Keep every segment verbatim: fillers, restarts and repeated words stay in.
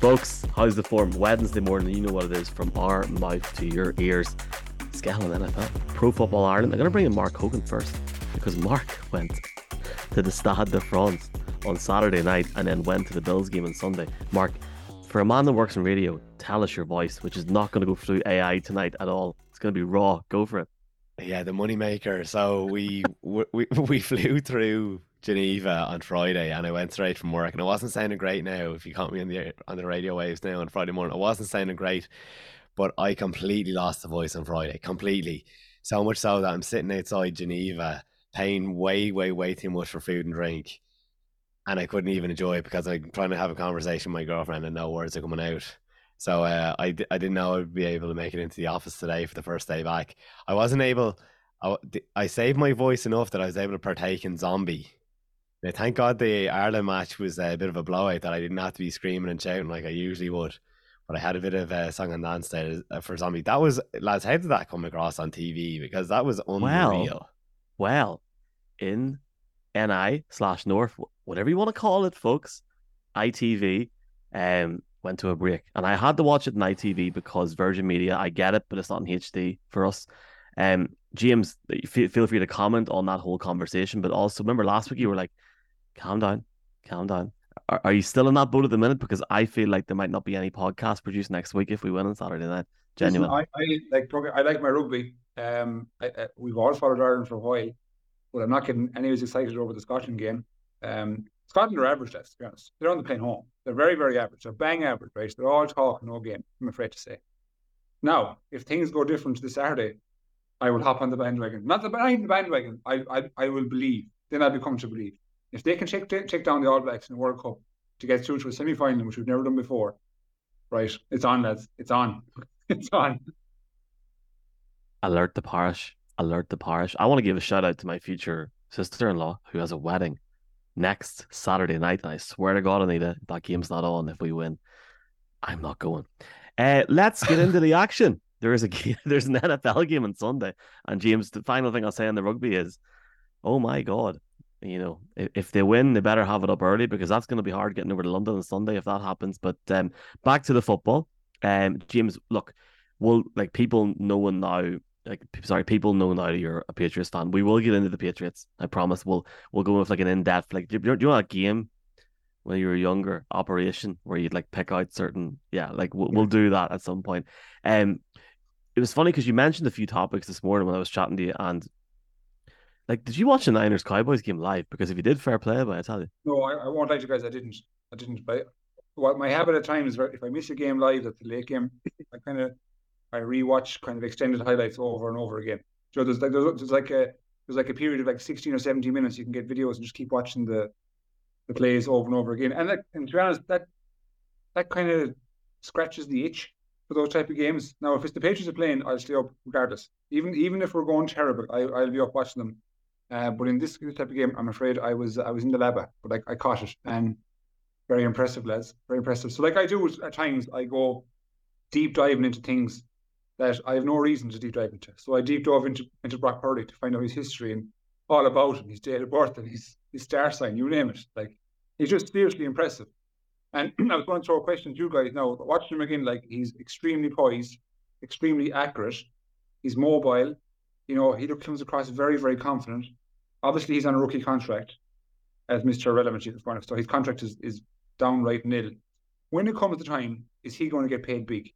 Folks, how's the form? Wednesday morning, you know what it is, from our mouth to your ears. Scallon N F L, Pro Football Ireland. I'm going to bring in Mark Hogan first, because Mark went to the Stade de France on Saturday night and then went to the Bills game on Sunday. Mark, for a man that works in radio, tell us your voice, which is not going to go through A I tonight at all. It's going to be raw. Go for it. Yeah, the moneymaker. So we, we, we flew through Geneva on Friday, and I went straight from work, and I wasn't sounding great now. If you caught me on the on the radio waves now on Friday morning, I wasn't sounding great, but I completely lost the voice on Friday, completely. So much so that I'm sitting outside Geneva paying way, way, way too much for food and drink, and I couldn't even enjoy it because I'm trying to have a conversation with my girlfriend and no words are coming out. So uh, I, I didn't know I'd be able to make it into the office today for the first day back. I wasn't able, I, I saved my voice enough that I was able to partake in Zombie. Now, thank God the Ireland match was a bit of a blowout that I didn't have to be screaming and shouting like I usually would. But I had a bit of a song and dance there for Zombie. That was, lads, how did that come across on T V? Because that was unreal. Well, well in N I slash North, whatever you want to call it, folks, I T V um, went to a break. And I had to watch it on I T V because Virgin Media, I get it, but it's not in H D for us. Um, James, feel free to comment on that whole conversation. But also, remember last week you were like, calm down, calm down. Are, are you still in that boat at the minute? Because I feel like there might not be any podcast produced next week if we win on Saturday night. Genuinely, I, I like I like my rugby. Um, I, I, we've all followed Ireland for a while, but I'm not getting any as excited over the Scotland game. Um, Scotland are average, let's be honest. They're on the plane home. They're very, very average. They're bang average, right? They're all talk, no game. I'm afraid to say. Now, if things go different this Saturday, I will hop on the bandwagon. Not the bandwagon. I I I will believe. Then I'll become to believe. If they can take take down the All Blacks in the World Cup to get through to a semi-final, which we've never done before, right? It's on, lads. It's on. It's on. Alert the parish. Alert the parish. I want to give a shout out to my future sister-in-law who has a wedding next Saturday night. And I swear to God, Anita, that game's not on if we win. I'm not going. Uh, let's get into the action. There is a game, there's an N F L game on Sunday. And James, the final thing I'll say on the rugby is, oh my God. You know, if they win, they better have it up early because that's going to be hard getting over to London on Sunday if that happens. But um, back to the football, um, James. Look, well, like people knowing now, like sorry, people know now that you're a Patriots fan. We will get into the Patriots. I promise. We'll we'll go with like an in depth. Like, do you, do you know that game when you were younger, Operation, where you'd like pick out certain, yeah, like we'll, yeah. we'll do that at some point. Um, it was funny because you mentioned a few topics this morning when I was chatting to you and. Like, did you watch the Niners Cowboys game live? Because if you did, fair play, but I tell you. No, I, I won't lie to you guys. I didn't. I didn't. But well, my habit at times, if I miss a game live, that's the late game. I kind of, I rewatch kind of extended highlights over and over again. So there's like there's, there's like a there's like a period of like sixteen or seventeen minutes you can get videos and just keep watching the the plays over and over again. And that, and to be honest, that that kind of scratches the itch for those type of games. Now, if it's the Patriots are playing, I'll stay up regardless. Even even if we're going terrible, I I'll be up watching them. Uh, but in this type of game, I'm afraid I was I was in the lab, but I, I caught it, and very impressive, lads, very impressive. So like I do at times, I go deep diving into things that I have no reason to deep dive into. So I deep dove into into Brock Purdy to find out his history and all about him, his date of birth and his his star sign, you name it. Like, he's just seriously impressive. And I was going to throw a question to you guys now. Watching him again, like, he's extremely poised, extremely accurate, he's mobile. You know, he comes across very, very confident. Obviously, he's on a rookie contract as Mister Irrelevant at this point, so his contract is, is downright nil. When it comes to time, is he going to get paid big?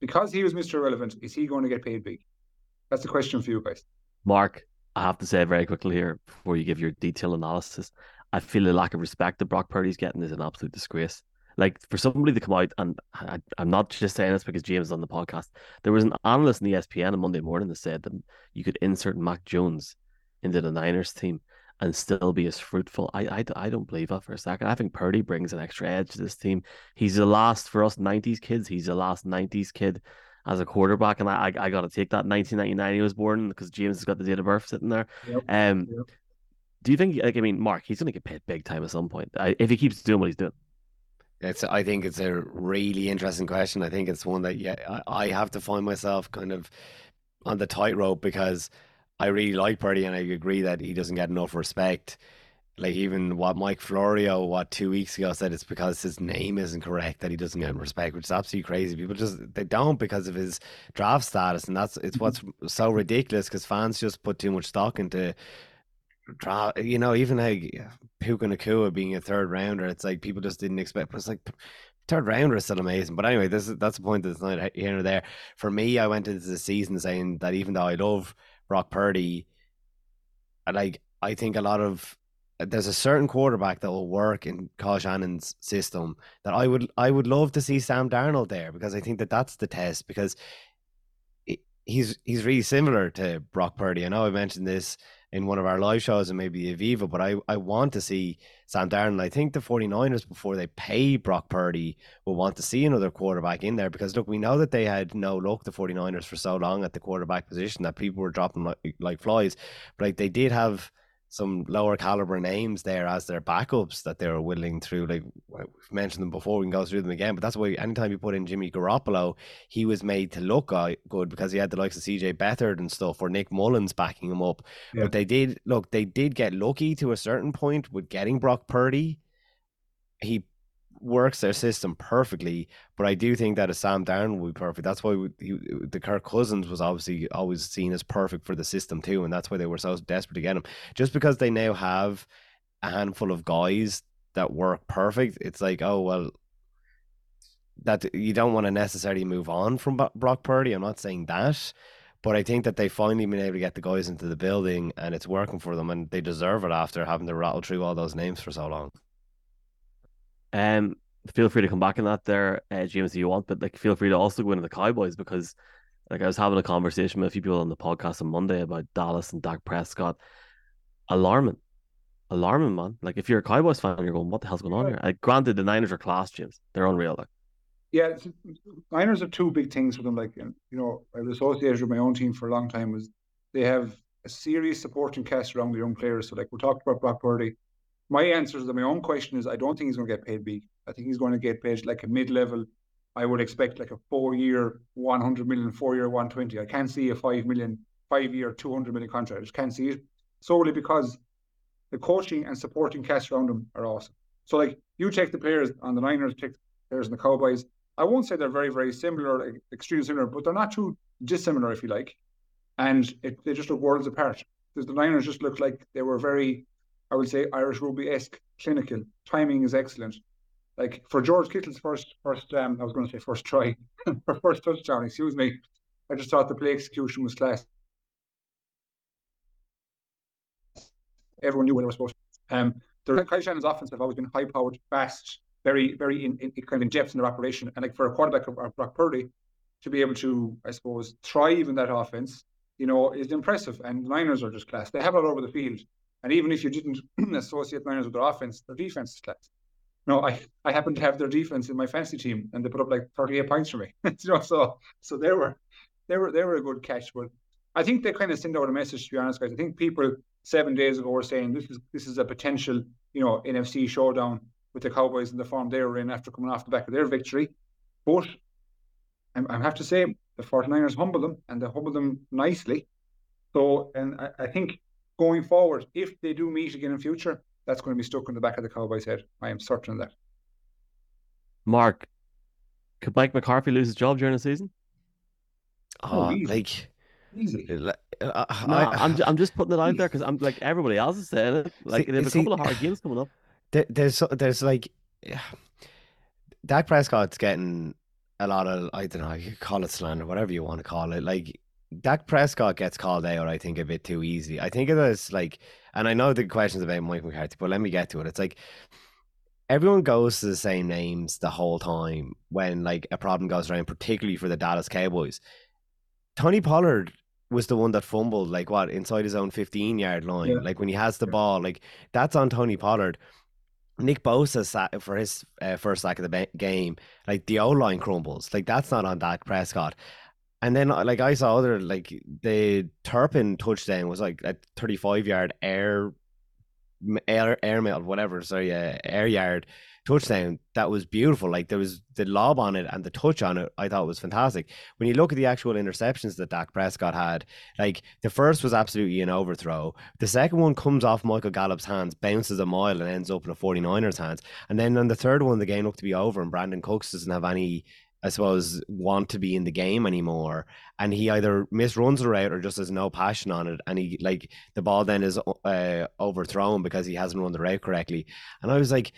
Because he was Mister Irrelevant, is he going to get paid big? That's the question for you guys. Mark, I have to say very quickly here before you give your detailed analysis, I feel the lack of respect that Brock Purdy's getting is an absolute disgrace. Like, for somebody to come out, and I, I'm not just saying this because James is on the podcast, there was an analyst in E S P N on Monday morning that said that you could insert Mac Jones into the Niners team and still be as fruitful. I, I, I don't believe that for a second. I think Purdy brings an extra edge to this team. He's the last, for us nineties kids, he's the last nineties kid as a quarterback, and I I, I got to take that. nineteen ninety-nine he was born, because James has got the date of birth sitting there. Yep. Um, yep. Do you think, like, I mean, Mark, he's going to get paid big time at some point, if he keeps doing what he's doing? It's, I think it's a really interesting question. I think it's one that yeah, I, I have to find myself kind of on the tightrope because I really like Purdy and I agree that he doesn't get enough respect. Like, even what Mike Florio, what, two weeks ago said, it's because his name isn't correct that he doesn't get respect, which is absolutely crazy. People just, they don't, because of his draft status. And that's, it's what's so ridiculous, because fans just put too much stock into draft. You know, even like Puka Nacua being a third rounder, it's like people just didn't expect, but it's like, third rounder is still amazing. But anyway, this is, that's a point that's not here or there. For me, I went into the season saying that even though I love Brock Purdy, I like, I think a lot of, there's a certain quarterback that will work in Kyle Shannon's system that I would I would love to see Sam Darnold there, because I think that that's the test, because it, he's he's really similar to Brock Purdy. I know I mentioned this in one of our live shows and maybe Aviva, but I, I want to see Sam Darnold. I think the 49ers, before they pay Brock Purdy, will want to see another quarterback in there, because, look, we know that they had no luck, the 49ers, for so long at the quarterback position that people were dropping like, like flies. But like, they did have some lower caliber names there as their backups that they were whittling through. Like, we've mentioned them before, we can go through them again, but that's why anytime you put in Jimmy Garoppolo, he was made to look good because he had the likes of C J Beathard and stuff, or Nick Mullins backing him up. Yeah. But they did, look, they did get lucky to a certain point with getting Brock Purdy. He works their system perfectly, but I do think that a Sam Darnold would be perfect. That's why we, he, the Kirk Cousins was obviously always seen as perfect for the system too, and that's why they were so desperate to get him. Just because they now have a handful of guys that work perfect, it's like, oh, well, that you don't want to necessarily move on from Brock Purdy. I'm not saying that, but I think that they've finally been able to get the guys into the building, and it's working for them, and they deserve it after having to rattle through all those names for so long. Um, feel free to come back on that there, uh, James, if you want, but like, feel free to also go into the Cowboys, because like, I was having a conversation with a few people on the podcast on Monday about Dallas and Dak Prescott. Alarming, alarming, man. Like, if you're a Cowboys fan, you're going, what the hell's going on here? Like, granted, the Niners are class, James. They're unreal. Like, yeah, Niners are two big things with them. Like, you know, I was associated with my own team for a long time. Was they have a serious supporting cast around the young players. So like, we talked about Brock Purdy. My answer to my own question is, I don't think he's going to get paid big. I think he's going to get paid like a mid-level. I would expect like a four-year, one hundred million, four-year, one hundred twenty. I can't see a five million, five-year, two hundred million contract. I just can't see it, solely because the coaching and supporting cast around him are awesome. So like, you take the players on the Niners, take the players on the Cowboys. I won't say they're very, very similar, extremely similar, but they're not too dissimilar, if you like. And it, they just look worlds apart. Because the Niners just look like they were very, I would say, Irish rugby-esque, clinical. Timing is excellent. Like, for George Kittle's first, first um, I was going to say first try, for first touchdown, excuse me, I just thought the play execution was class. Everyone knew what they were supposed to. Um, the Kyle Shannon's offense have always been high-powered, fast, very, very in, in kind of in depth in their operation. And like, for a quarterback of, of Brock Purdy to be able to, I suppose, thrive in that offense, you know, is impressive. And the Niners are just class. They have it all over the field. And even if you didn't associate Niners with their offense, their defense is class. No, I, I happen to have their defense in my fantasy team, and they put up like thirty-eight points for me. you know, so so they were they were they were a good catch. But I think they kind of send out a message, to be honest, guys. I think people seven days ago were saying this is this is a potential, you know, N F C showdown with the Cowboys in the form they were in after coming off the back of their victory. But I, I have to say the 49ers humbled them, and they humbled them nicely. So and I, I think going forward, if they do meet again in future, that's going to be stuck in the back of the Cowboys' head. I am certain of that. Mark, could Mike McCarthy lose his job during the season? Oh, oh easy. like easy. Uh, no, I, I'm I'm just putting it out easy. there because I'm like everybody else is saying it. Like see, there's see, a couple of hard games coming up. There, there's there's like yeah. Dak Prescott's getting a lot of, I don't know, you call it slander, whatever you want to call it, like. Dak Prescott gets called out, I think, a bit too easily. I think it is like, and I know the question's about Mike McCarthy, but let me get to it. It's like, everyone goes to the same names the whole time when like a problem goes around, particularly for the Dallas Cowboys. Tony Pollard was the one that fumbled, like what, inside his own fifteen-yard line. Yeah. Like when he has the yeah. ball, like that's on Tony Pollard. Nick Bosa sat for his uh, first sack of the game. Like the O-line crumbles. Like that's not on Dak Prescott. And then, like, I saw other, like, the Turpin touchdown was, like, a thirty-five-yard air air, air mail, whatever, sorry, uh, air yard touchdown that was beautiful. Like, there was the lob on it and the touch on it, I thought was fantastic. When you look at the actual interceptions that Dak Prescott had, like, the first was absolutely an overthrow. The second one comes off Michael Gallup's hands, bounces a mile and ends up in a forty-niner's hands. And then on the third one, the game looked to be over and Brandon Cooks doesn't have any, I suppose, want to be in the game anymore, and he either misruns the route or just has no passion on it, and he, like, the ball then is uh, overthrown because he hasn't run the route correctly. And I was like,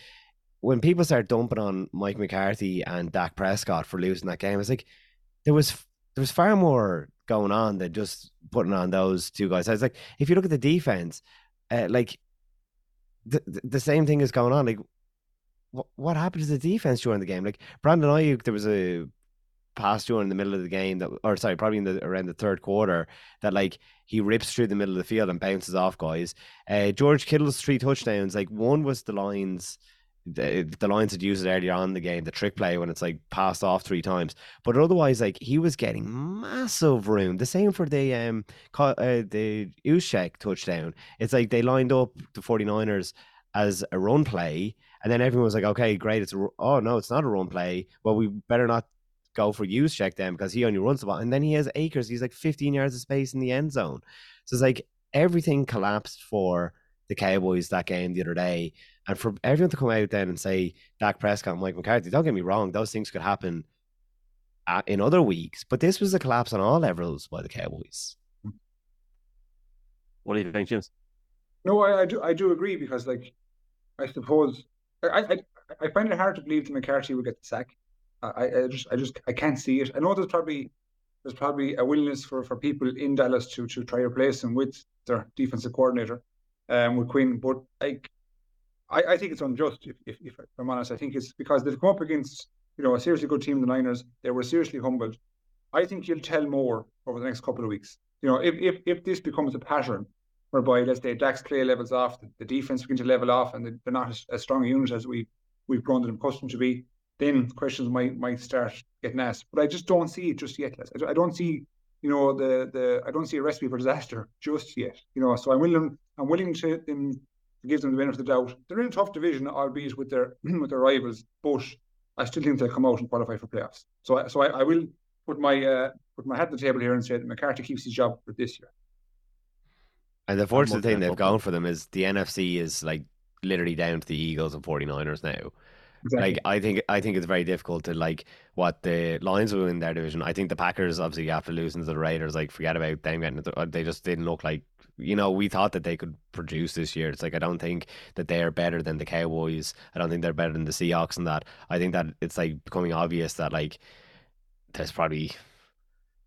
when people start dumping on Mike McCarthy and Dak Prescott for losing that game, I was like, there was there was far more going on than just putting on those two guys. I was like, if you look at the defense, uh, like the, the the same thing is going on. Like, What what happened to the defense during the game? Like, Brandon Ayuk, there was a pass during the middle of the game that, or sorry, probably in the around the third quarter, that, like, he rips through the middle of the field and bounces off guys. Uh, George Kittle's three touchdowns, like, one was the Lions, the, the Lions had used it earlier on in the game, the trick play when it's, like, passed off three times. But otherwise, like, he was getting massive room. The same for the um uh, the Ushek touchdown. It's like they lined up the forty-niners as a run play. And then everyone was like, okay, great. It's a, oh, no, it's not a run play. Well, we better not go for use check then because he only runs the ball. And then he has Akers. He's like fifteen yards of space in the end zone. So it's like everything collapsed for the Cowboys that game the other day. And for everyone to come out then and say Dak Prescott and Mike McCarthy, don't get me wrong, those things could happen in other weeks. But this was a collapse on all levels by the Cowboys. What do you think, James? No, I, I do I do agree because, like, I suppose... I, I I find it hard to believe that McCarthy will get the sack. I, I just I just I can't see it. I know there's probably there's probably a willingness for, for people in Dallas to to try to replace him with their defensive coordinator, um, with Quinn. But like, I, I think it's unjust. If, if if I'm honest, I think it's because they've come up against, you know, a seriously good team, the Niners. They were seriously humbled. I think you'll tell more over the next couple of weeks. You know, if if, if this becomes a pattern, whereby, let's say, Dak's play levels off, the defense begins to level off, and they're not as, as strong a unit as we, we've grown them accustomed to be, then questions might might start getting asked. But I just don't see it just yet. I don't see, you know, the the I don't see a recipe for disaster just yet. You know, so I'm willing I'm willing to um, give them the benefit of the doubt. They're in a tough division, albeit with their with their rivals, but I still think they'll come out and qualify for playoffs. So I, so I, I will put my uh, put my hat on the table here and say that McCarthy keeps his job for this year. And the fortunate thing they've gone for them is the N F C is, like, literally down to the Eagles and forty-niners now. Exactly. Like, I think I think it's very difficult to, like, what the Lions will win their division. I think the Packers, obviously, after losing to the Raiders, like, forget about them getting it. They just didn't look like, you know, we thought that they could produce this year. It's like, I don't think that they are better than the Cowboys. I don't think they're better than the Seahawks and that. I think that it's, like, becoming obvious that, like, there's probably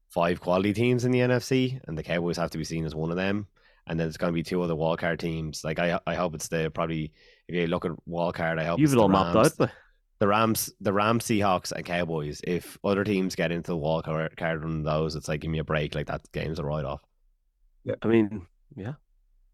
five quality teams in the N F C and the Cowboys have to be seen as one of them. And then it's going to be two other wildcard teams. Like, I I hope it's the, probably, if you look at wildcard, I hope You've it's the Rams, mapped out, but... the Rams, the Rams, Seahawks and Cowboys. If other teams get into the wildcard on those, it's like, give me a break. Like, that game's a write-off. Yeah, I mean, yeah.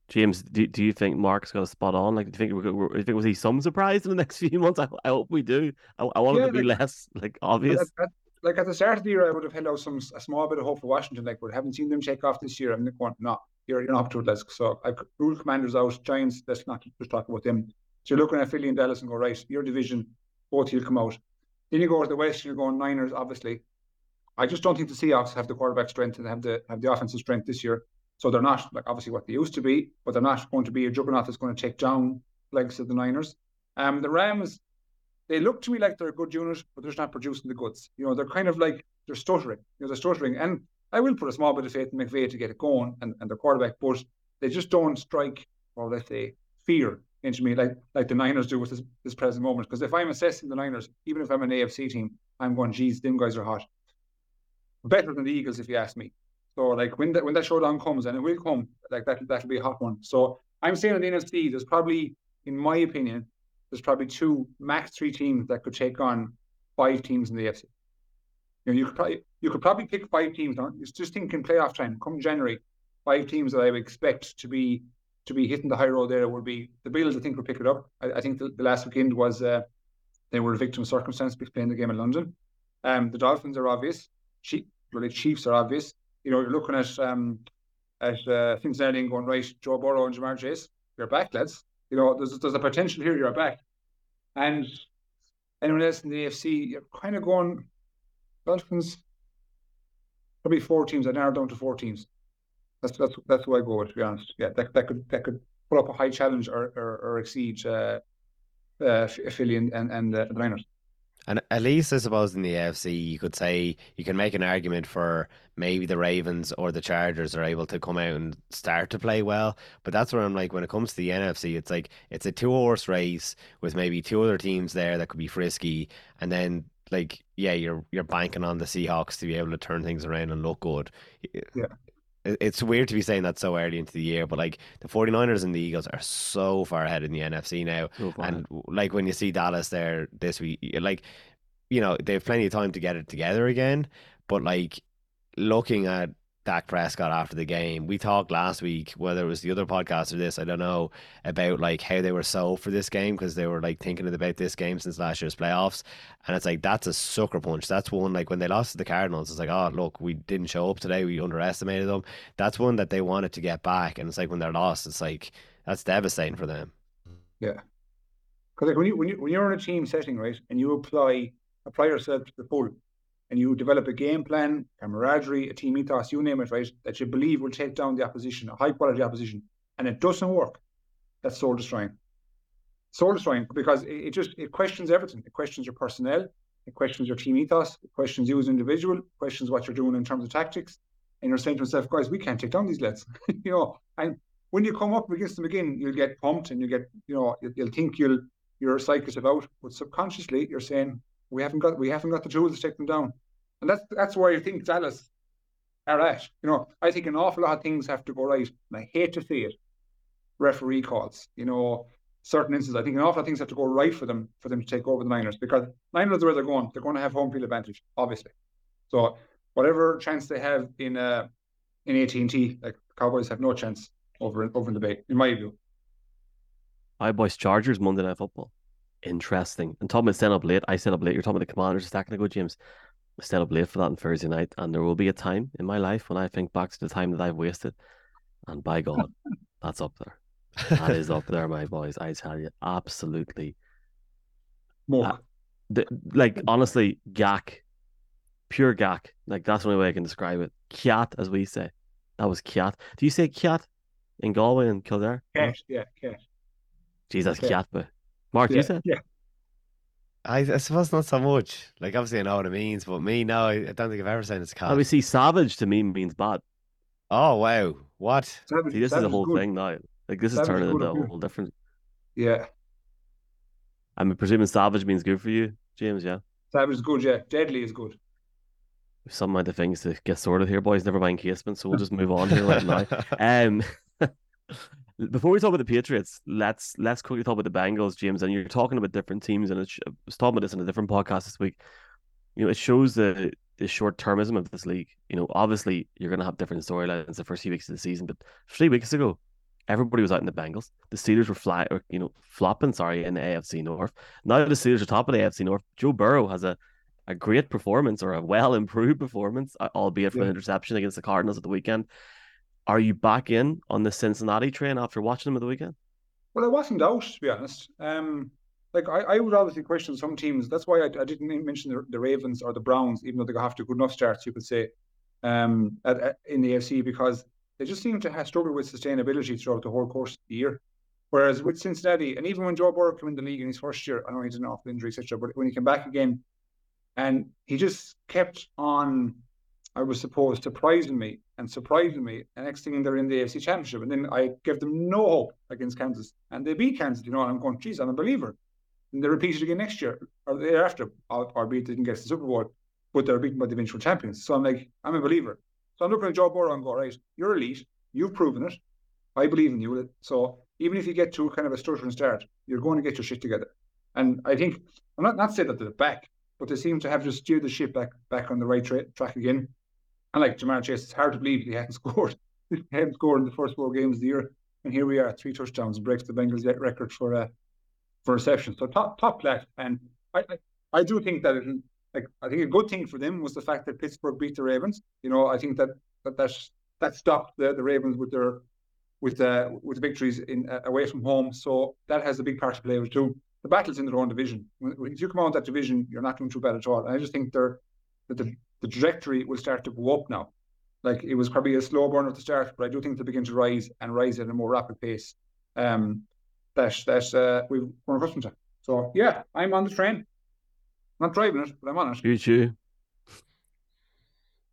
James, do, do you think Mark's got a spot on? Like, do you think we're, we're, do you think was he some surprise in the next few months? I, I hope we do. I, I want yeah, it to like, be less, like, obvious. That, that, like, at the start of the year, I would have held out some a small bit of hope for Washington. Like, we haven't seen them shake off this year. I'm like, well, not. You're, you're not to it, let's so I've ruled Commanders out, Giants, let's not just talk about them. So you're looking at Philly and Dallas and go, right, your division, both of you come out. Then you go to the West, you're going Niners, obviously. I just don't think the Seahawks have the quarterback strength and have the have the offensive strength this year. So they're not, like, obviously what they used to be, but they're not going to be a juggernaut that's going to take down legs of the Niners. Um, the Rams, they look to me like they're a good unit, but they're just not producing the goods. You know, they're kind of like, they're stuttering. You know, they're stuttering. And I will put a small bit of faith in McVay to get it going and, and the quarterback, but they just don't strike, or let's say, fear into me like like the Niners do with this, this present moment. Because if I'm assessing the Niners, even if I'm an A F C team, I'm going, geez, them guys are hot. Better than the Eagles, if you ask me. So, like, when that when that showdown comes, and it will come, like, that, that'll be a hot one. So I'm saying in the N F C, there's probably, in my opinion, there's probably two, max three teams that could take on five teams in the A F C. You know, you could probably you could probably pick five teams. Now, just thinking playoff time, come January, five teams that I would expect to be to be hitting the high road there would be the Bills. I think will pick it up. I, I think the, the last weekend was uh, they were a victim of circumstance playing the game in London. Um, the Dolphins are obvious. Chief, the Chiefs are obvious. You know, you're looking at um, at uh, Cincinnati and going, right, Joe Burrow and Jamar Chase, you're back, lads. You know, there's there's a potential here. You're back, and anyone else in the A F C, you're kind of going Dolphins. Probably four teams. I narrowed down to four teams. That's that's that's who I go with, to be honest. Yeah, that that could that could put up a high challenge or or, or exceed uh, uh, Philly and and, and uh, the Niners. And at least, I suppose, in the A F C, you could say you can make an argument for maybe the Ravens or the Chargers are able to come out and start to play well. But that's where I'm like, when it comes to the N F C, it's like it's a two-horse race with maybe two other teams there that could be frisky. And then, like, yeah, you're you're banking on the Seahawks to be able to turn things around and look good. Yeah. It's weird to be saying that so early into the year, but like the 49ers and the Eagles are so far ahead in the N F C now. So and like when you see Dallas there this week, like, you know, they have plenty of time to get it together again. But like looking at Dak Prescott after the game, we talked last week, whether it was the other podcast or this, I don't know, about like how they were sold for this game because they were like thinking about this game since last year's playoffs, and it's like that's a sucker punch. That's one, like when they lost to the Cardinals, it's like, oh look, we didn't show up today, we underestimated them. That's one that they wanted to get back, and it's like when they're lost, it's like that's devastating for them. Yeah, because like when you when you when you're in a team setting, right, and you apply apply yourself to the full. And you develop a game plan, camaraderie, a team ethos, you name it, right? That you believe will take down the opposition, a high-quality opposition, and it doesn't work. That's soul destroying. Soul destroying because it, it just it questions everything. It questions your personnel, it questions your team ethos, it questions you as an individual, it questions what you're doing in terms of tactics. And you're saying to yourself, guys, we can't take down these lads, you know. And when you come up against them again, you'll get pumped and you get, you know, you'll, you'll think you'll your psyche's about, but subconsciously you're saying, We haven't got we haven't got the tools to take them down. And that's that's where I think Dallas are at. You know, I think an awful lot of things have to go right. And I hate to see it. Referee calls, you know, certain instances. I think an awful lot of things have to go right for them for them to take over the Niners, because Niners are where they're going. They're going to have home field advantage, obviously. So whatever chance they have in uh in A T and T, like the Cowboys have no chance over in over in the Bay, in my view. Hi boys, Chargers Monday Night Football. Interesting. And Tom is set up late. I set up late. You're talking about the Commanders stacking to go, James. I set up late for that on Thursday night. And there will be a time in my life when I think back to the time that I've wasted. And by God, that's up there. That is up there, my boys. I tell you, absolutely. More. Uh, the, like, honestly, gack. Pure gack. Like, that's the only way I can describe it. Kiat, as we say. That was kiat. Do you say kiat in Galway and Kildare? Cash, yeah, cash. Jesus, kiat, but. Mark, yeah, you said? Yeah. I, I suppose not so much. Like, obviously, I know what it means, but me, no, I don't think I've ever seen it's called. We see savage to me means bad. Oh, wow. What? Savage, see, this is the whole is thing now. Like, this savage is turning into a whole different. Yeah. I'm presuming savage means good for you, James, yeah? Savage is good, yeah. Deadly is good. Some amount of things to get sorted here, boys. Never mind casement, so we'll just move on here right now. Um. Before we talk about the Patriots, let's let's quickly talk about the Bengals, James. And you're talking about different teams, and it's, I was talking about this in a different podcast this week. You know, it shows the, the short-termism of this league. You know, obviously, you're going to have different storylines the first few weeks of the season, but three weeks ago, everybody was out in the Bengals. The Steelers were fly, or, you know, flopping, sorry, in the A F C North. Now the Steelers are top of the A F C North. Joe Burrow has a, a great performance, or a well-improved performance, albeit from yeah. an interception against the Cardinals at the weekend. Are you back in on the Cincinnati train after watching them at the weekend? Well, I wasn't out, to be honest. Um, like I, I would obviously question some teams. That's why I, I didn't mention the, the Ravens or the Browns, even though they got off to good enough starts, you could say, um, at, at, in the A F C, because they just seem to have struggled with sustainability throughout the whole course of the year. Whereas with Cincinnati, and even when Joe Burrow came in the league in his first year, I know he did an awful injury, et cetera, but when he came back again, and he just kept on... I was supposed to surprising me and surprising me. And next thing they're in the A F C Championship. And then I gave them no hope against Kansas. And they beat Kansas, you know, and I'm going, geez, I'm a believer. And they repeat it again next year or the year after. Albeit they didn't get to the Super Bowl, but they're beaten by the eventual champions. So I'm like, I'm a believer. So I'm looking at Joe Burrow and go, right, you're elite. You've proven it. I believe in you. So even if you get to kind of a stuttering start, you're going to get your shit together. And I think, I'm not, not saying that they're back, but they seem to have just steered the ship back back on the right tra- track again. And like Jamar Chase, it's hard to believe he hadn't scored. He hadn't scored in the first four games of the year. And here we are, three touchdowns, breaks the Bengals record for uh, for reception. So top top class. And I, I I do think that, it, like I think a good thing for them was the fact that Pittsburgh beat the Ravens. You know, I think that that, that, that stopped the, the Ravens with their with uh, with the victories in uh, away from home. So that has a big part to play with too. The battles in their own division. If you come out of that division, you're not doing too bad at all. And I just think they're, that the, the trajectory will start to go up now. Like, it was probably a slow burn at the start, but I do think they'll begin to rise and rise at a more rapid pace. Um, that that uh, we've grown accustomed to. So yeah, I'm on the train. I'm not driving it, but I'm on it. You too.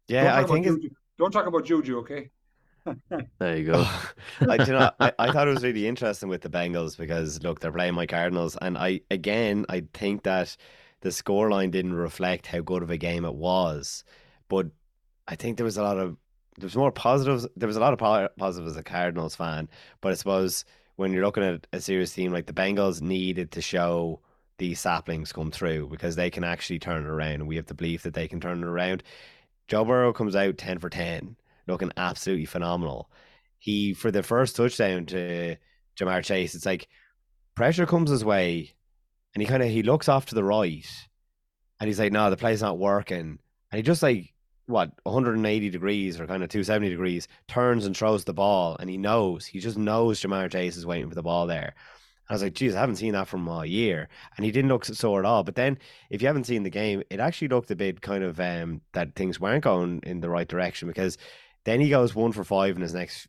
Yeah, I think it's... Don't talk about Juju, okay? There you go. I, you know, I, I thought it was really interesting with the Bengals because, look, they're playing my Cardinals. And I again, I think that the scoreline didn't reflect how good of a game it was. But I think there was a lot of, there was more positives. There was a lot of positives as a Cardinals fan. But I suppose when you're looking at a serious team, like the Bengals needed to show these saplings come through because they can actually turn it around. And we have the belief that they can turn it around. Joe Burrow comes out ten for ten, looking absolutely phenomenal. He, for the first touchdown to Jamar Chase, it's like pressure comes his way and he kind of, he looks off to the right and he's like, no, the play's not working. And he just like, what, one hundred eighty degrees or kind of two hundred seventy degrees, turns and throws the ball and he knows, he just knows Jamar Chase is waiting for the ball there. I was like, geez, I haven't seen that from all year. And he didn't look sore at all. But then, if you haven't seen the game, it actually looked a bit kind of um, that things weren't going in the right direction because then he goes one for five in his next,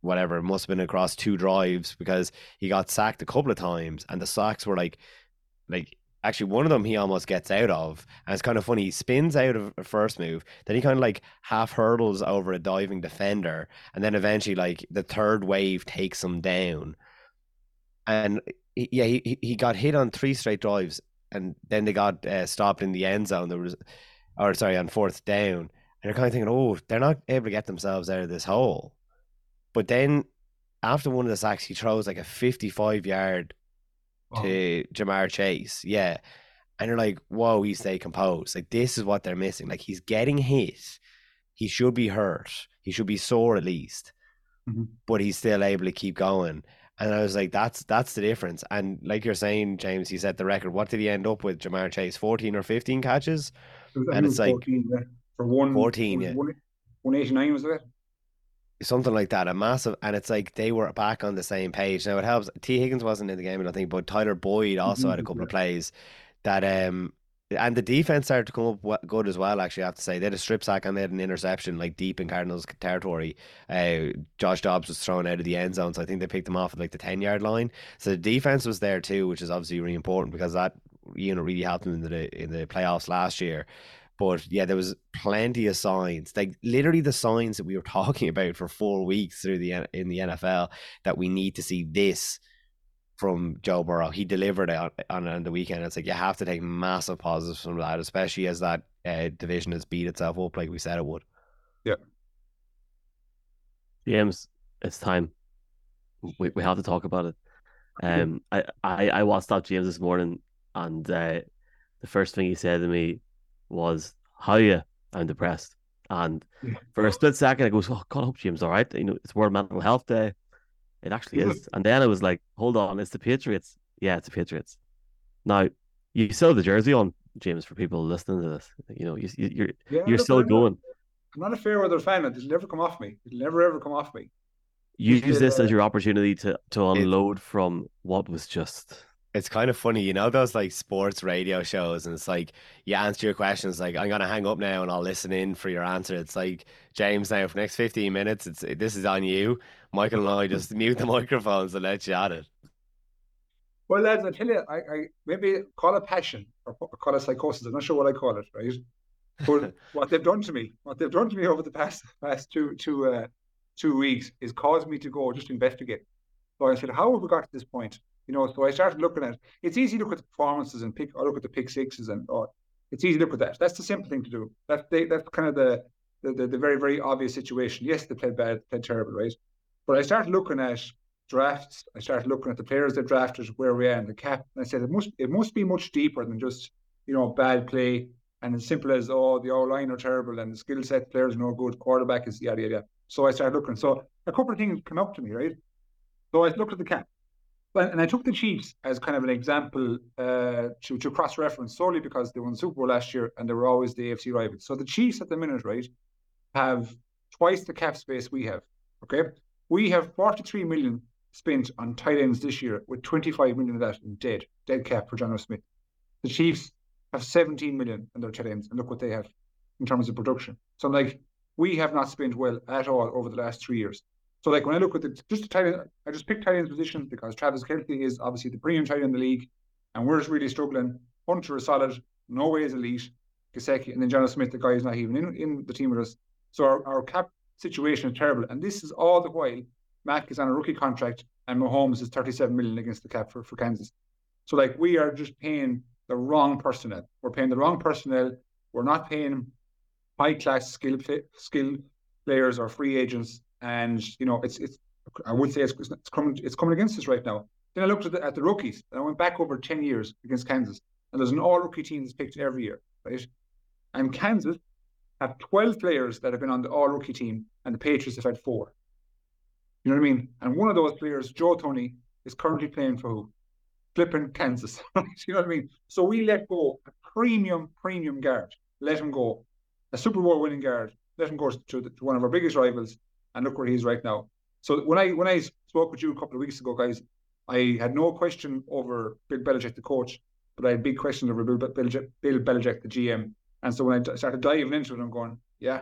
whatever, it must have been across two drives because he got sacked a couple of times. And the sacks were like, like actually one of them he almost gets out of. And it's kind of funny. He spins out of a first move. Then he kind of like half hurdles over a diving defender. And then eventually like the third wave takes him down. And yeah, he, he got hit on three straight drives and then they got uh, stopped in the end zone. There was, or sorry, on fourth down. And you're kind of thinking, oh, they're not able to get themselves out of this hole. But then after one of the sacks, he throws like a fifty-five yard wow. to Jamar Chase. Yeah. And you're like, whoa, he stayed composed. Like, this is what they're missing. Like, he's getting hit. He should be hurt. He should be sore at least. Mm-hmm. But he's still able to keep going. And I was like, that's that's the difference. And like you're saying, James, he set the record. What did he end up with, Jamar Chase? fourteen or fifteen catches? It was, and it's like... fourteen, yeah. For one, fourteen, yeah. one eighty-nine, was it? Something like that. A massive... And it's like they were back on the same page. Now, it helps. T. Higgins wasn't in the game, I don't think, but Tyler Boyd also mm-hmm. had a couple yeah. of plays that... um, and the defense started to come up good as well, actually, I have to say. They had a strip sack and they had an interception, like, deep in Cardinals territory. Uh, Josh Dobbs was thrown out of the end zone, so I think they picked him off at, like, the ten-yard line. So the defense was there, too, which is obviously really important because that, you know, really helped them in the, in the playoffs last year. But, yeah, there was plenty of signs. Like, literally the signs that we were talking about for four weeks through the in the N F L that we need to see this from Joe Burrow. He delivered it on, on the weekend. It's like you have to take massive positives from that, especially as that uh, division has beat itself up like we said it would. Yeah. James, it's time. We we have to talk about it. Um, I, I, I WhatsApped James this morning and uh, the first thing he said to me was, how are you? I'm depressed. And for a split second, I goes, oh, God, I hope James is all right. You know, it's World Mental Health Day. It actually is. And then I was like, hold on, it's the Patriots. Yeah, it's the Patriots. Now, you still have the jersey on, James, for people listening to this. You know, you, you, you're yeah, you're still I'm going. Not, I'm not a fair weather fan. It'll never come off me. It'll never, ever come off me. Use yeah, this as your opportunity to, to unload it, from what was just... It's kind of funny. You know those, like, sports radio shows and it's like, you answer your questions, like, I'm going to hang up now and I'll listen in for your answer. It's like, James, now for the next fifteen minutes, it's this is on you. Michael and I just mute the microphones and let you at it. Well, lads, I tell you, I, I maybe call it passion or call it psychosis. I'm not sure what I call it, right? But what they've done to me, what they've done to me over the past past two two uh, two weeks is caused me to go just investigate. So I said, how have we got to this point? You know, so I started looking at it. It's easy to look at the performances and pick, or look at the pick sixes, and or, it's easy to look at that. That's the simple thing to do. That's they, that's kind of the the, the the very very obvious situation. Yes, they played bad, played terrible, right? But I started looking at drafts. I started looking at the players they drafted, where we are in the cap. And I said, it must it must be much deeper than just, you know, bad play. And as simple as, oh, the O-line are terrible and the skill set players are no good, quarterback is yada, yada, yada. So I started looking. So a couple of things come up to me, right? So I looked at the cap. And I took the Chiefs as kind of an example uh, to, to cross-reference solely because they won the Super Bowl last year and they were always the A F C rivals. So the Chiefs at the minute, right, have twice the cap space we have, okay? We have forty-three million dollars spent on tight ends this year, with twenty-five million dollars of that in dead, dead cap for Jonathan Smith. The Chiefs have seventeen million dollars in their tight ends, and look what they have in terms of production. So I'm like, we have not spent well at all over the last three years. So like when I look at the, just the tight end, I just picked tight ends positions because Travis Kelce is obviously the premium tight end in the league, and we're just really struggling. Hunter is solid, no way is elite, Gesicki, and then Jonathan Smith, the guy who's not even in, in the team with us. So our, our cap situation is terrible. And this is all the while Mac is on a rookie contract and Mahomes is thirty-seven million dollars against the cap for, for Kansas. So like we are just paying the wrong personnel. We're paying the wrong personnel. We're not paying high-class skill play, skill players or free agents. And, you know, it's, it's I would say it's, it's coming it's coming against us right now. Then I looked at the, at the rookies, and I went back over ten years against Kansas. And there's an all-rookie team that's picked every year, right? And Kansas have twelve players that have been on the all-rookie team, and the Patriots have had four. You know what I mean? And one of those players, Joe Thuney, is currently playing for who? Flipping Kansas. You know what I mean? So we let go a premium, premium guard. Let him go. A Super Bowl winning guard. Let him go to, the, to one of our biggest rivals, and look where he is right now. So when I when I spoke with you a couple of weeks ago, guys, I had no question over Bill Belichick, the coach, but I had big questions over Bill, Bill, Belichick, Bill Belichick, the G M. And so when I started diving into it, I'm going, yeah,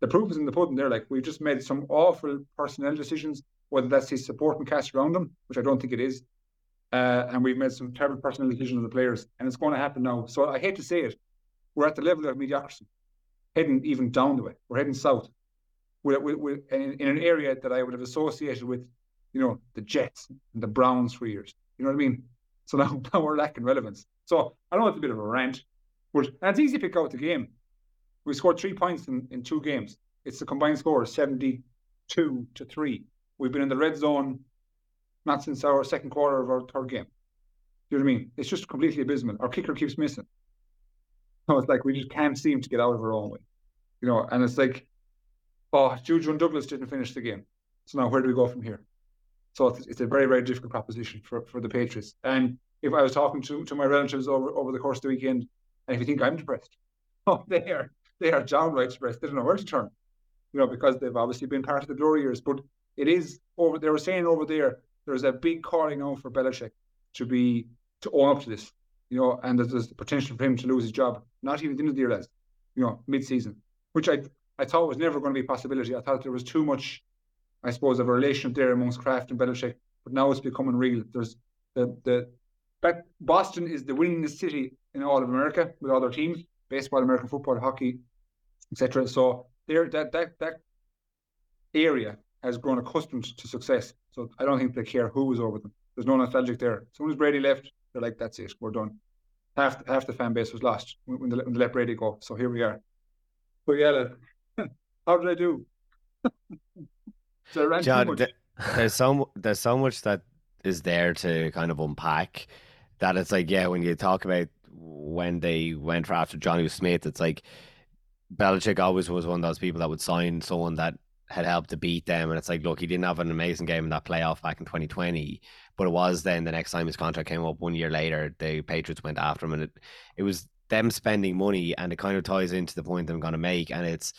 the proof is in the pudding there. Like, we've just made some awful personnel decisions, whether that's his support and cast around them, which I don't think it is. Uh, and we've made some terrible personnel decisions on the players, and it's going to happen now. So I hate to say it, we're at the level of mediocrity, heading even down the way. We're heading south. We're, we're, we're in, in an area that I would have associated with, you know, the Jets and the Browns for years. You know what I mean? So now, now we're lacking relevance. So I know it's a bit of a rant, but and it's easy to pick out the game. We scored three points in, in two games. It's the combined score, seventy-two to three. We've been in the red zone not since our second quarter of our third game. You know what I mean? It's just completely abysmal. Our kicker keeps missing. So it's like we just can't seem to get out of our own way. You know, and it's like, oh, Juju and Douglas didn't finish the game. So now where do we go from here? So it's, it's a very, very difficult proposition for, for the Patriots. And if I was talking to, to my relatives over, over the course of the weekend, and if you think I'm depressed, oh, they are they are downright depressed. They don't know where to turn, you know, because they've obviously been part of the glory years. But it is over. They were saying over there, there's a big calling out for Belichick to be to own up to this, you know, and there's, there's the potential for him to lose his job, not even the end of the year, last, you know, mid-season, which I I thought was never going to be a possibility. I thought there was too much, I suppose, of a relationship there amongst Kraft and Belichick, but now it's becoming real. There's the the back, Boston is the winningest city in all of America with all their teams, baseball, American football, hockey, et cetera. So there, that that that area has grown accustomed to success. So I don't think they care who is over them. There's no nostalgic there. As soon as Brady left, they're like, that's it, we're done. Half half the fan base was lost when they, when they let Brady go. So here we are. But yeah, how did I do? Did I John, th- there's so there's so much that is there to kind of unpack. That it's like, yeah, when you talk about when they went for after Johnny Smith, it's like Belichick always was one of those people that would sign someone that had helped to beat them. And it's like, look, he didn't have an amazing game in that playoff back in twenty twenty, but it was then the next time his contract came up one year later, the Patriots went after him, and it, it was them spending money. And it kind of ties into the point that I'm going to make. And it's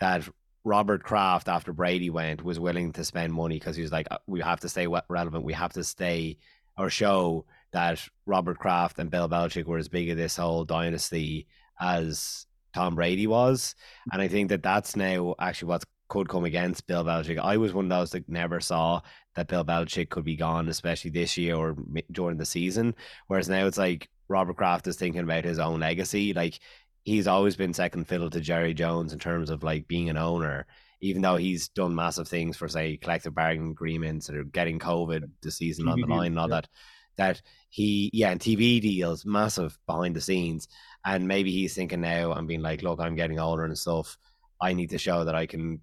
that Robert Kraft, after Brady went, was willing to spend money because he was like, we have to stay relevant. We have to stay or show that Robert Kraft and Bill Belichick were as big of this whole dynasty as Tom Brady was. And I think that that's now actually what could come against Bill Belichick. I was one of those that never saw that Bill Belichick could be gone, especially this year or during the season. Whereas now it's like Robert Kraft is thinking about his own legacy. Like, he's always been second fiddle to Jerry Jones in terms of like being an owner, even though he's done massive things for, say, collective bargaining agreements or getting COVID, the season T V on the line and all yeah. that. That he, yeah, and T V deals, massive behind the scenes. And maybe he's thinking now and being like, look, I'm getting older and stuff. I need to show that I can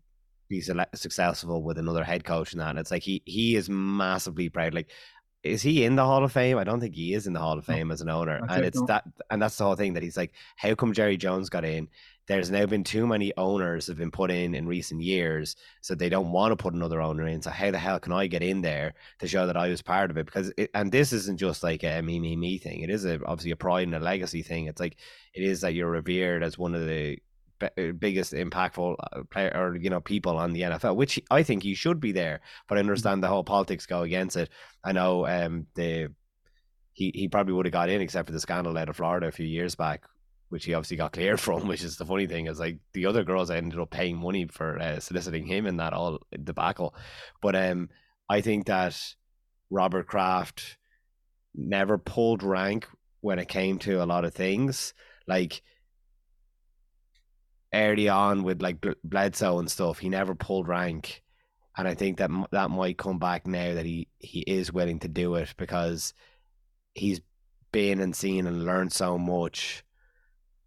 be successful with another head coach and that. And it's like he he is massively proud. Like, is he in the Hall of Fame? I don't think he is in the Hall of Fame no, as an owner. And it's no. that, and that's the whole thing that he's like, how come Jerry Jones got in? There's now been too many owners have been put in in recent years, so they don't want to put another owner in. So how the hell can I get in there to show that I was part of it? Because it, and this isn't just like a me, me, me thing. It is a, obviously a pride and a legacy thing. It's like, it is that you're revered as one of the biggest impactful player, or, you know, people on the N F L, which I think he should be there, but I understand the whole politics go against it. I know um the he he probably would have got in except for the scandal out of Florida a few years back, which he obviously got cleared from, which is the funny thing, is like the other girls ended up paying money for uh, soliciting him in that all debacle. But um, I think that Robert Kraft never pulled rank when it came to a lot of things. Like early on with like Bledsoe and stuff, he never pulled rank. And I think that that might come back now that he, he is willing to do it, because he's been and seen and learned so much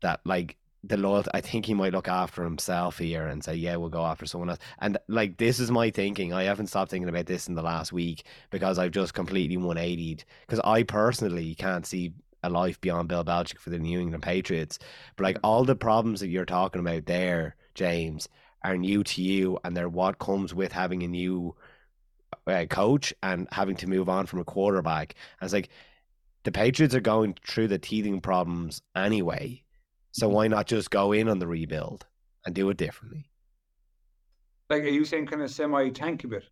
that like the loyalty, I think he might look after himself here and say, yeah, we'll go after someone else. And like, this is my thinking. I haven't stopped thinking about this in the last week, because I've just completely one eighty'd, because I personally can't see a life beyond Bill Belichick for the New England Patriots. But like all the problems that you're talking about there, James, are new to you, and they're what comes with having a new uh, coach and having to move on from a quarterback. And it's like, the Patriots are going through the teething problems anyway. So why not just go in on the rebuild and do it differently? Like, are you saying kind of semi-tank a bit?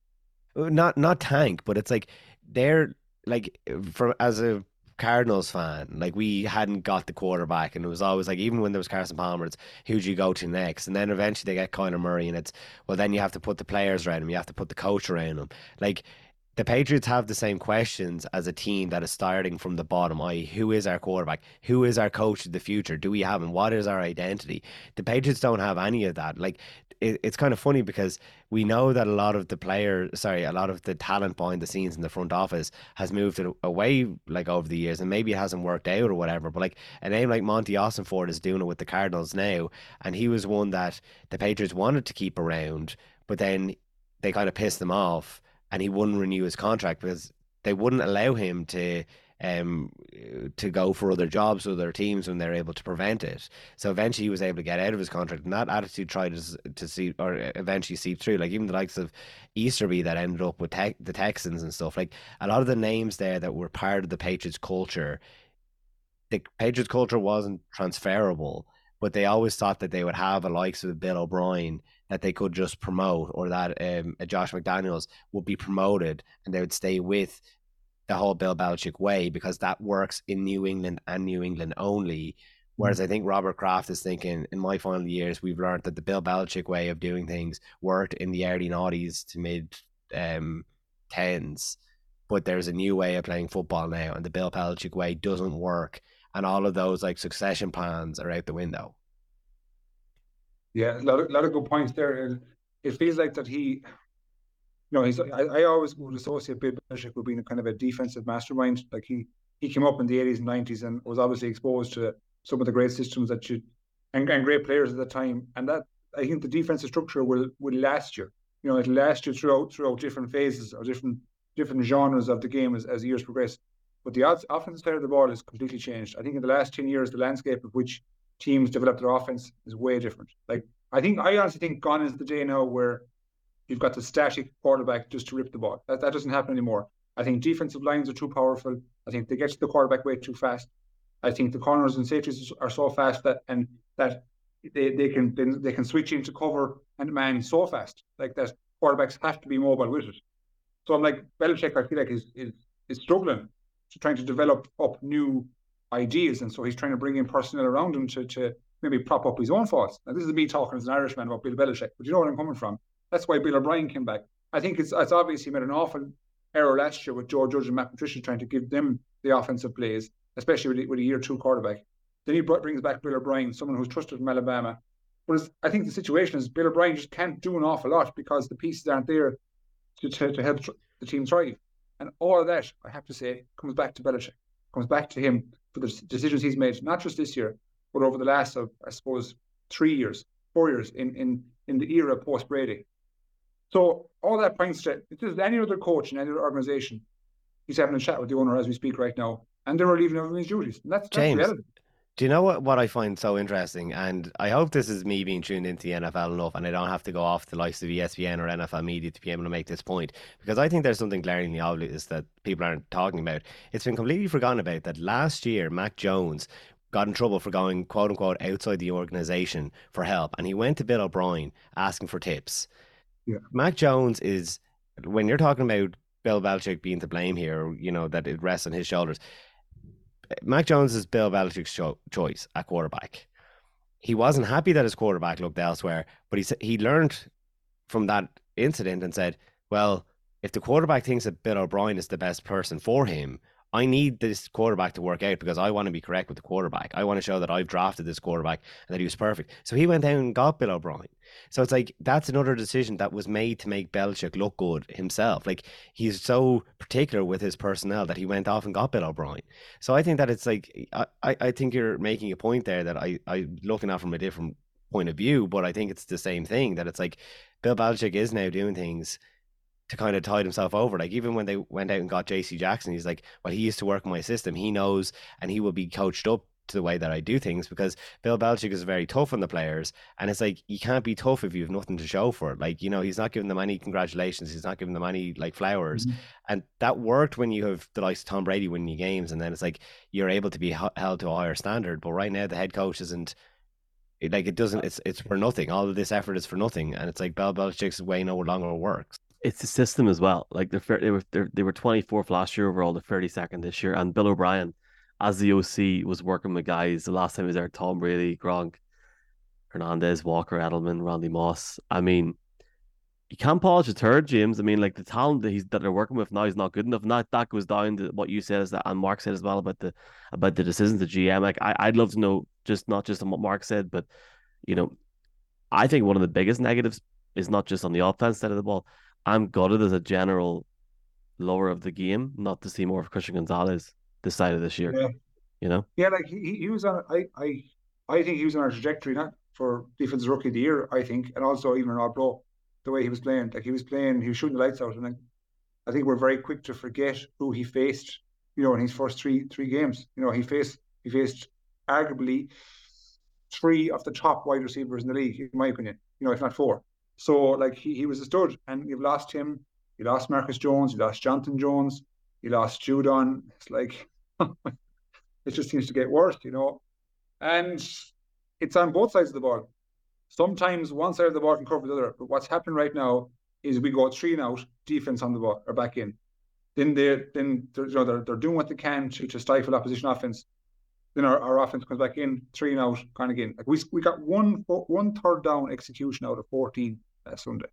Not not tank, but it's like they're like, for as a Cardinals fan, like we hadn't got the quarterback, and it was always like, even when there was Carson Palmer, it's who'd you go to next? And then eventually they get Kyler Murray, and it's, well, then you have to put the players around him, you have to put the coach around him. Like, the Patriots have the same questions as a team that is starting from the bottom, that is who is our quarterback? Who is our coach of the future? Do we have him? What is our identity? The Patriots don't have any of that. Like, it, it's kind of funny, because we know that a lot of the player, sorry, a lot of the talent behind the scenes in the front office has moved away like over the years, and maybe it hasn't worked out or whatever. But like a name like Monty Austinford is doing it with the Cardinals now, and he was one that the Patriots wanted to keep around, but then they kind of pissed them off. And he wouldn't renew his contract because they wouldn't allow him to um to go for other jobs, other teams, when they're able to prevent it. So eventually he was able to get out of his contract, and that attitude tried to, to see or eventually seep through. Like even the likes of Easterby that ended up with te- the Texans and stuff. Like a lot of the names there that were part of the Patriots culture, the Patriots culture wasn't transferable, but they always thought that they would have a likes of Bill O'Brien that they could just promote, or that um, Josh McDaniels would be promoted and they would stay with the whole Bill Belichick way, because that works in New England and New England only. Whereas I think Robert Kraft is thinking, in my final years, we've learned that the Bill Belichick way of doing things worked in the early noughties to mid um, tens, but there's a new way of playing football now, and the Bill Belichick way doesn't work. And all of those like succession plans are out the window. Yeah, a lot of, lot of good points there. It, it feels like that he, you know, he's. I, I always would associate Bill Belichick with being a kind of a defensive mastermind. Like he, he came up in the eighties and nineties and was obviously exposed to some of the great systems that you, and, and great players at the time. And that, I think the defensive structure will will last you. You know, it'll last you throughout throughout different phases or different different genres of the game as, as years progress. But the offensive side of the ball has completely changed. I think in the last ten years, the landscape of which teams develop their offense is way different. Like, I think, I honestly think gone is the day now where you've got the static quarterback just to rip the ball. That, that doesn't happen anymore. I think defensive lines are too powerful. I think they get to the quarterback way too fast. I think the corners and safeties are so fast that, and that they, they can they, they can switch into cover and man so fast, like that quarterbacks have to be mobile with it. So I'm like, Belichick, I feel like is is, is struggling to trying to develop up new ideas, and so he's trying to bring in personnel around him to, to maybe prop up his own faults. Now, this is me talking as an Irishman about Bill Belichick, but you know where I'm coming from. That's why Bill O'Brien came back. I think it's, it's obvious he made an awful error last year with Joe Judge and Matt Patricia trying to give them the offensive plays, especially with, with a year two quarterback. Then he brought, brings back Bill O'Brien, someone who's trusted from Alabama. But I think the situation is Bill O'Brien just can't do an awful lot because the pieces aren't there to, to, to help the team thrive. And all of that, I have to say, comes back to Belichick, comes back to him for the decisions he's made, not just this year, but over the last, of, I suppose, three years, four years in, in, in the era post-Brady. So all that points to, if there's any other coach in any other organization, he's having a chat with the owner as we speak right now, and they're relieving him of his duties. And that's, James, that's reality. Do you know what, what I find so interesting? And I hope this is me being tuned into the N F L enough and I don't have to go off the likes of E S P N or N F L media to be able to make this point, because I think there's something glaringly obvious that people aren't talking about. It's been completely forgotten about that last year Mac Jones got in trouble for going, quote unquote, outside the organization for help. And he went to Bill O'Brien asking for tips. Yeah. Mac Jones is, when you're talking about Bill Belichick being to blame here, you know, that it rests on his shoulders. Mac Jones is Bill Belichick's cho- choice at quarterback. He wasn't happy that his quarterback looked elsewhere, but he he learned from that incident and said, well, if the quarterback thinks that Bill O'Brien is the best person for him, I need this quarterback to work out because I want to be correct with the quarterback. I want to show that I've drafted this quarterback and that he was perfect. So he went down and got Bill O'Brien. So it's like, that's another decision that was made to make Belichick look good himself. Like, he's so particular with his personnel that he went off and got Bill O'Brien. So I think that it's like, I, I think you're making a point there that I, I'm looking at from a different point of view, but I think it's the same thing, that it's like Bill Belichick is now doing things to kind of tide himself over. Like, even when they went out and got J C Jackson, he's like, well, he used to work in my system. He knows, and he will be coached up to the way that I do things, because Bill Belichick is very tough on the players. And it's like, you can't be tough if you have nothing to show for it. Like, you know, he's not giving them any congratulations. He's not giving them any like flowers. Mm-hmm. And that worked when you have the likes of Tom Brady winning your games. And then it's like, you're able to be held to a higher standard. But right now the head coach isn't, like, it doesn't, it's, it's for nothing. All of this effort is for nothing. And it's like, Bill Belichick's way no longer works. It's the system as well. Like, they're, they were they're, they were twenty-fourth last year overall, they're thirty-second this year. And Bill O'Brien, as the O C, was working with guys. The last time he was there, Tom Brady, Gronk, Hernandez, Walker, Edelman, Randy Moss. I mean, you can't polish a turd, James. I mean, like, the talent that he's that they're working with now is not good enough. And that, that goes down to what you said, is that, and Mark said as well, about the about the decisions of G M. Like, I, I'd love to know, just not just on what Mark said, but, you know, I think one of the biggest negatives is not just on the offense side of the ball. I'm gutted as a general lover of the game not to see more of Christian Gonzalez this side of this year. Yeah. You know? Yeah, like he, he was on, I, I I think he was on our trajectory, not for Defensive Rookie of the Year, I think, and also even an all blow, the way he was playing. Like, he was playing, he was shooting the lights out. And like, I think we're very quick to forget who he faced, you know, in his first three three games. You know, he faced, he faced arguably three of the top wide receivers in the league, in my opinion, you know, if not four. So, like, he, he was a stud, and you've lost him. You lost Marcus Jones. You lost Jonathan Jones. You lost Judon. It's like, it just seems to get worse, you know. And it's on both sides of the ball. Sometimes one side of the ball can cover the other. But what's happening right now is we go three and out, defense on the ball, or back in. Then they're, then they're, you know, they're, they're doing what they can to, to stifle opposition offense. Then our, our offense comes back in, three and out, kind of game. Like, we we got one one third down execution out of fourteen last Sunday.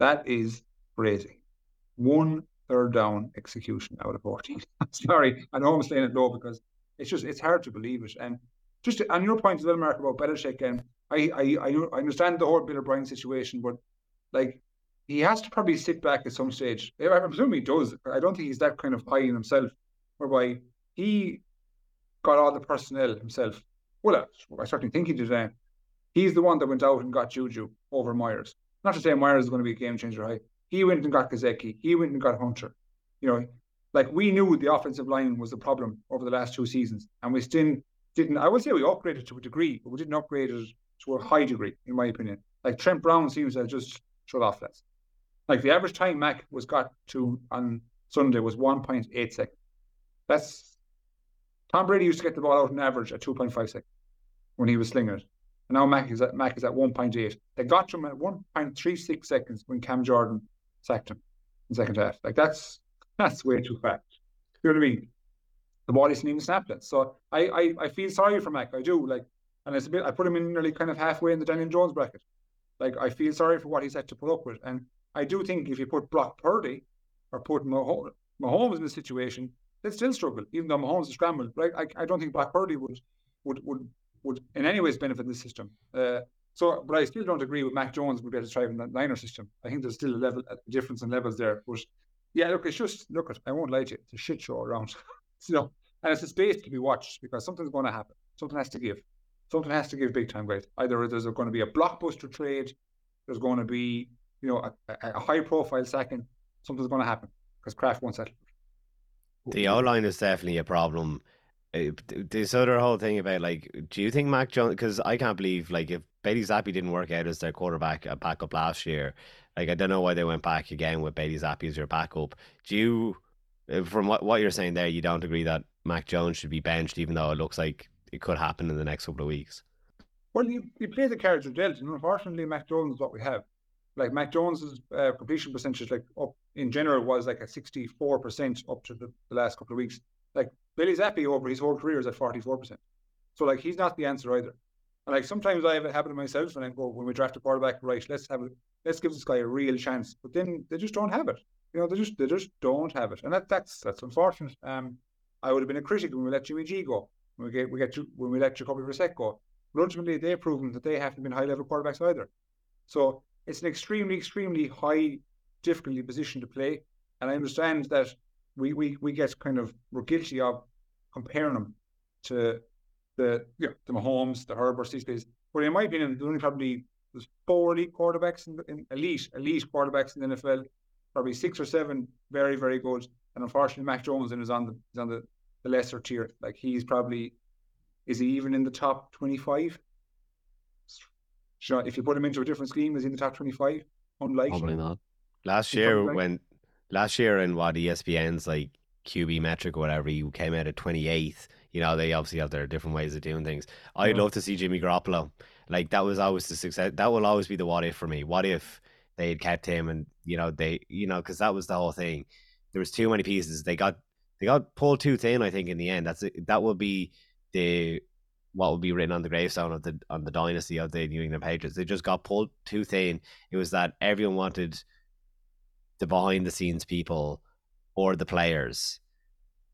That is crazy. One third down execution out of fourteen. Sorry, I know I'm saying it low because it's just, it's hard to believe it. And just to, on your point as well, Mark, about Belichick, and I, I I understand the whole Bill O'Brien situation, but like, he has to probably sit back at some stage. I presume he does. I don't think he's that kind of high in himself, whereby he got all the personnel himself. Well, I certainly think he did that. He's the one that went out and got Juju over Myers. Not to say Myers is going to be a game changer, right? He went and got Gazeki. He went and got Hunter. You know, like, we knew the offensive line was the problem over the last two seasons. And we still didn't, I would say we upgraded to a degree, but we didn't upgrade it to a high degree, in my opinion. Like, Trent Brown seems to have just shut off that. Like, the average time Mac was got to on Sunday was one point eight seconds. That's, Tom Brady used to get the ball out on average at two point five seconds when he was slinging it. And now Mac is at Mac is at one point eight. They got him at one point three six seconds when Cam Jordan sacked him in the second half. Like, that's that's way too fast. You know what I mean? The ball isn't even snapped at. So I, I, I feel sorry for Mac. I do. Like, and it's a bit, I put him in nearly kind of halfway in the Daniel Jones bracket. Like, I feel sorry for what he's had to put up with. And I do think if you put Brock Purdy or put Mahomes, Mahomes in the situation, they'd still struggle, even though Mahomes is scrambled. But I, I, I don't think Brock Purdy would, would, would, would in any ways benefit the system. Uh, so, but I still don't agree with Mac Jones would be able to thrive in that Niners system. I think there's still a level, a difference in levels there. But yeah, look, it's just look at. I won't lie to you, it's a shit show around. You know, and it's a space to be watched because something's going to happen. Something has to give. Something has to give big time, guys. Either there's going to be a blockbuster trade, there's going to be, you know, a, a high profile sacking. Something's going to happen because Kraft won't settle. The O-line is definitely a problem. This other whole thing about, like, do you think Mac Jones, because I can't believe, like, if Bailey Zappi didn't work out as their quarterback at backup last year, like, I don't know why they went back again with Bailey Zappi as your backup. Do you, from what, what you're saying there, you don't agree that Mac Jones should be benched, even though it looks like it could happen in the next couple of weeks. Well, you, you play the cards you're dealt, and unfortunately, Mac Jones is what we have. Like, Mac Jones's uh, completion percentage, like, up in general, was like a sixty-four percent up to the, the last couple of weeks. Like, Billy Zappi over his whole career is at forty-four percent. So, like, he's not the answer either. And, like, sometimes I have it happen to myself, and I go, when we draft a quarterback, right, let's have it, let's give this guy a real chance. But then they just don't have it. You know, they just they just don't have it. And that that's that's unfortunate. Um, I would have been a critic when we let Jimmy G go, when we get we get when we let Jacoby Brissett go. But ultimately, they've proven that they haven't been high-level quarterbacks either. So it's an extremely, extremely high difficulty position to play. And I understand that we we, we get kind of, we're guilty of comparing them to the you know, the Mahomes, the Herberts these days. But in my opinion, there's only probably there's four elite quarterbacks, in, in elite, elite quarterbacks in the N F L, probably six or seven very, very good. And unfortunately, Mac Jones is on the is on the, the lesser tier. Like, he's probably... Is he even in the top twenty-five? If you put him into a different scheme, is he in the top twenty-five? Unlikely. Probably not. Last year, when last year in what E S P N's like Q B metric or whatever, he came out at twenty-eighth. You know, they obviously have their different ways of doing things. I'd yeah. love to see Jimmy Garoppolo. Like, that was always the success. That will always be the what if for me. What if they had kept him, and you know they, you know, because that was the whole thing. There was too many pieces. They got they got pulled too thin. I think in the end, that's that will be. The what would be written on the gravestone of the on the dynasty of the New England Patriots. They just got pulled too thin. It was that everyone wanted the behind the scenes people or the players,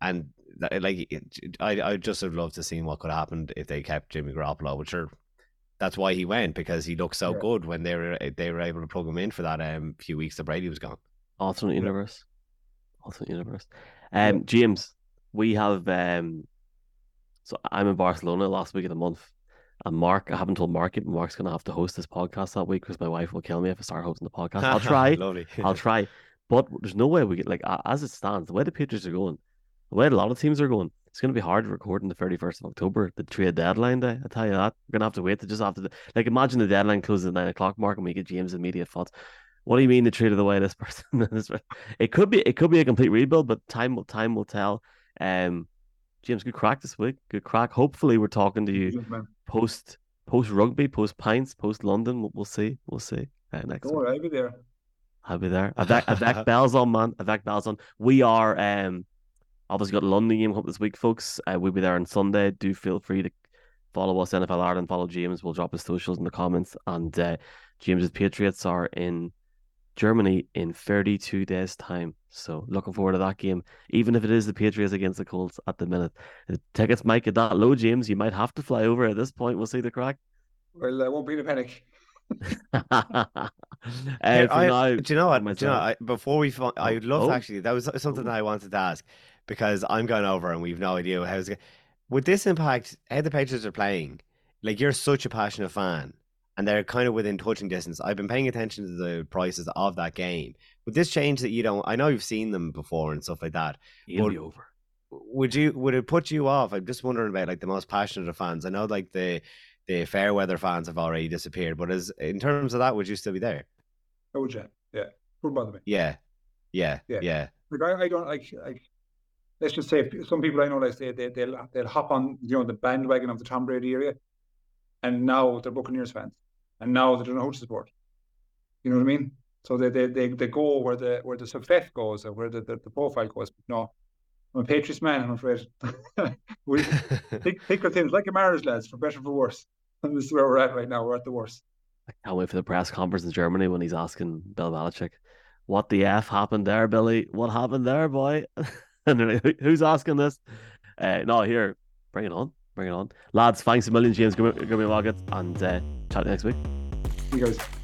and that, like I I just would love to see what could have happened if they kept Jimmy Garoppolo, which are that's why he went, because he looked so yeah. good when they were they were able to plug him in for that um few weeks that Brady was gone. Alternate universe, alternate universe. Um, James, we have um. So I'm in Barcelona last week of the month, and Mark, I haven't told Mark yet, but Mark's going to have to host this podcast that week because my wife will kill me if I start hosting the podcast. I'll try. Lovely. I'll try. But there's no way we get, like, as it stands, the way the Patriots are going, the way a lot of teams are going, it's going to be hard recording the thirty-first of October, the trade deadline day. I tell you that. We're going to have to wait to just after the, like, imagine the deadline closes at nine o'clock, Mark, and we get James' immediate thoughts. What do you mean the trade of the way this person? This person? It could be, it could be a complete rebuild, but time will, time will tell. Um, James, good crack this week. Good crack. Hopefully, we're talking to you yes, post post rugby, post pints, post London. We'll, we'll see. We'll see. Uh, next oh, week. I'll be there. I'll be there. Avec, Avec Bell's on, man. Avec Bell's on. We are um obviously got a London game up this week, folks. Uh, we'll be there on Sunday. Do feel free to follow us, N F L Ireland. Follow James. We'll drop his socials in the comments. And uh, James's Patriots are in Germany in thirty-two days time, so looking forward to that game, even if it is the Patriots against the Colts at the minute. The tickets might get that low, James. You might have to fly over at this point. We'll see the crack. Well, I won't be in a panic. uh, yeah, I, now, do you know what, do you know, I, before we find, I would love oh. to actually, that was something that I wanted to ask, because I'm going over and we've no idea how it's going. Would this impact how the Patriots are playing? Like, you're such a passionate fan, and they're kind of within touching distance. I've been paying attention to the prices of that game. Would this change that you don't? I know you've seen them before and stuff like that. It'll be over. Would you? Would it put you off? I'm just wondering about, like, the most passionate of fans. I know, like, the the fair weather fans have already disappeared. But as in terms of that, would you still be there? I would, yeah, yeah. Wouldn't bother me. Yeah, yeah, yeah. yeah. Like, I, I don't like. Like, let's just say some people I know, like, they they they'll they'll hop on, you know, the bandwagon of the Tom Brady area, and now they're Buccaneers fans. And now they don't know who to support. You know what I mean? So they they they, they go where the where the suffet goes, or where the, the, the profile goes. But no, I'm a Patriots man, I'm afraid. we think think of things like a marriage, lads, for better or for worse. And this is where we're at right now. We're at the worst. I can't wait for the press conference in Germany when he's asking Bill Belichick, "What the F happened there, Billy? What happened there, boy?" And they're like, "Who's asking this?" Uh, no, here, bring it on. Bring it on. Lads, thanks a million, James. Give me, give me a rocket, and uh, chat next week. See you guys.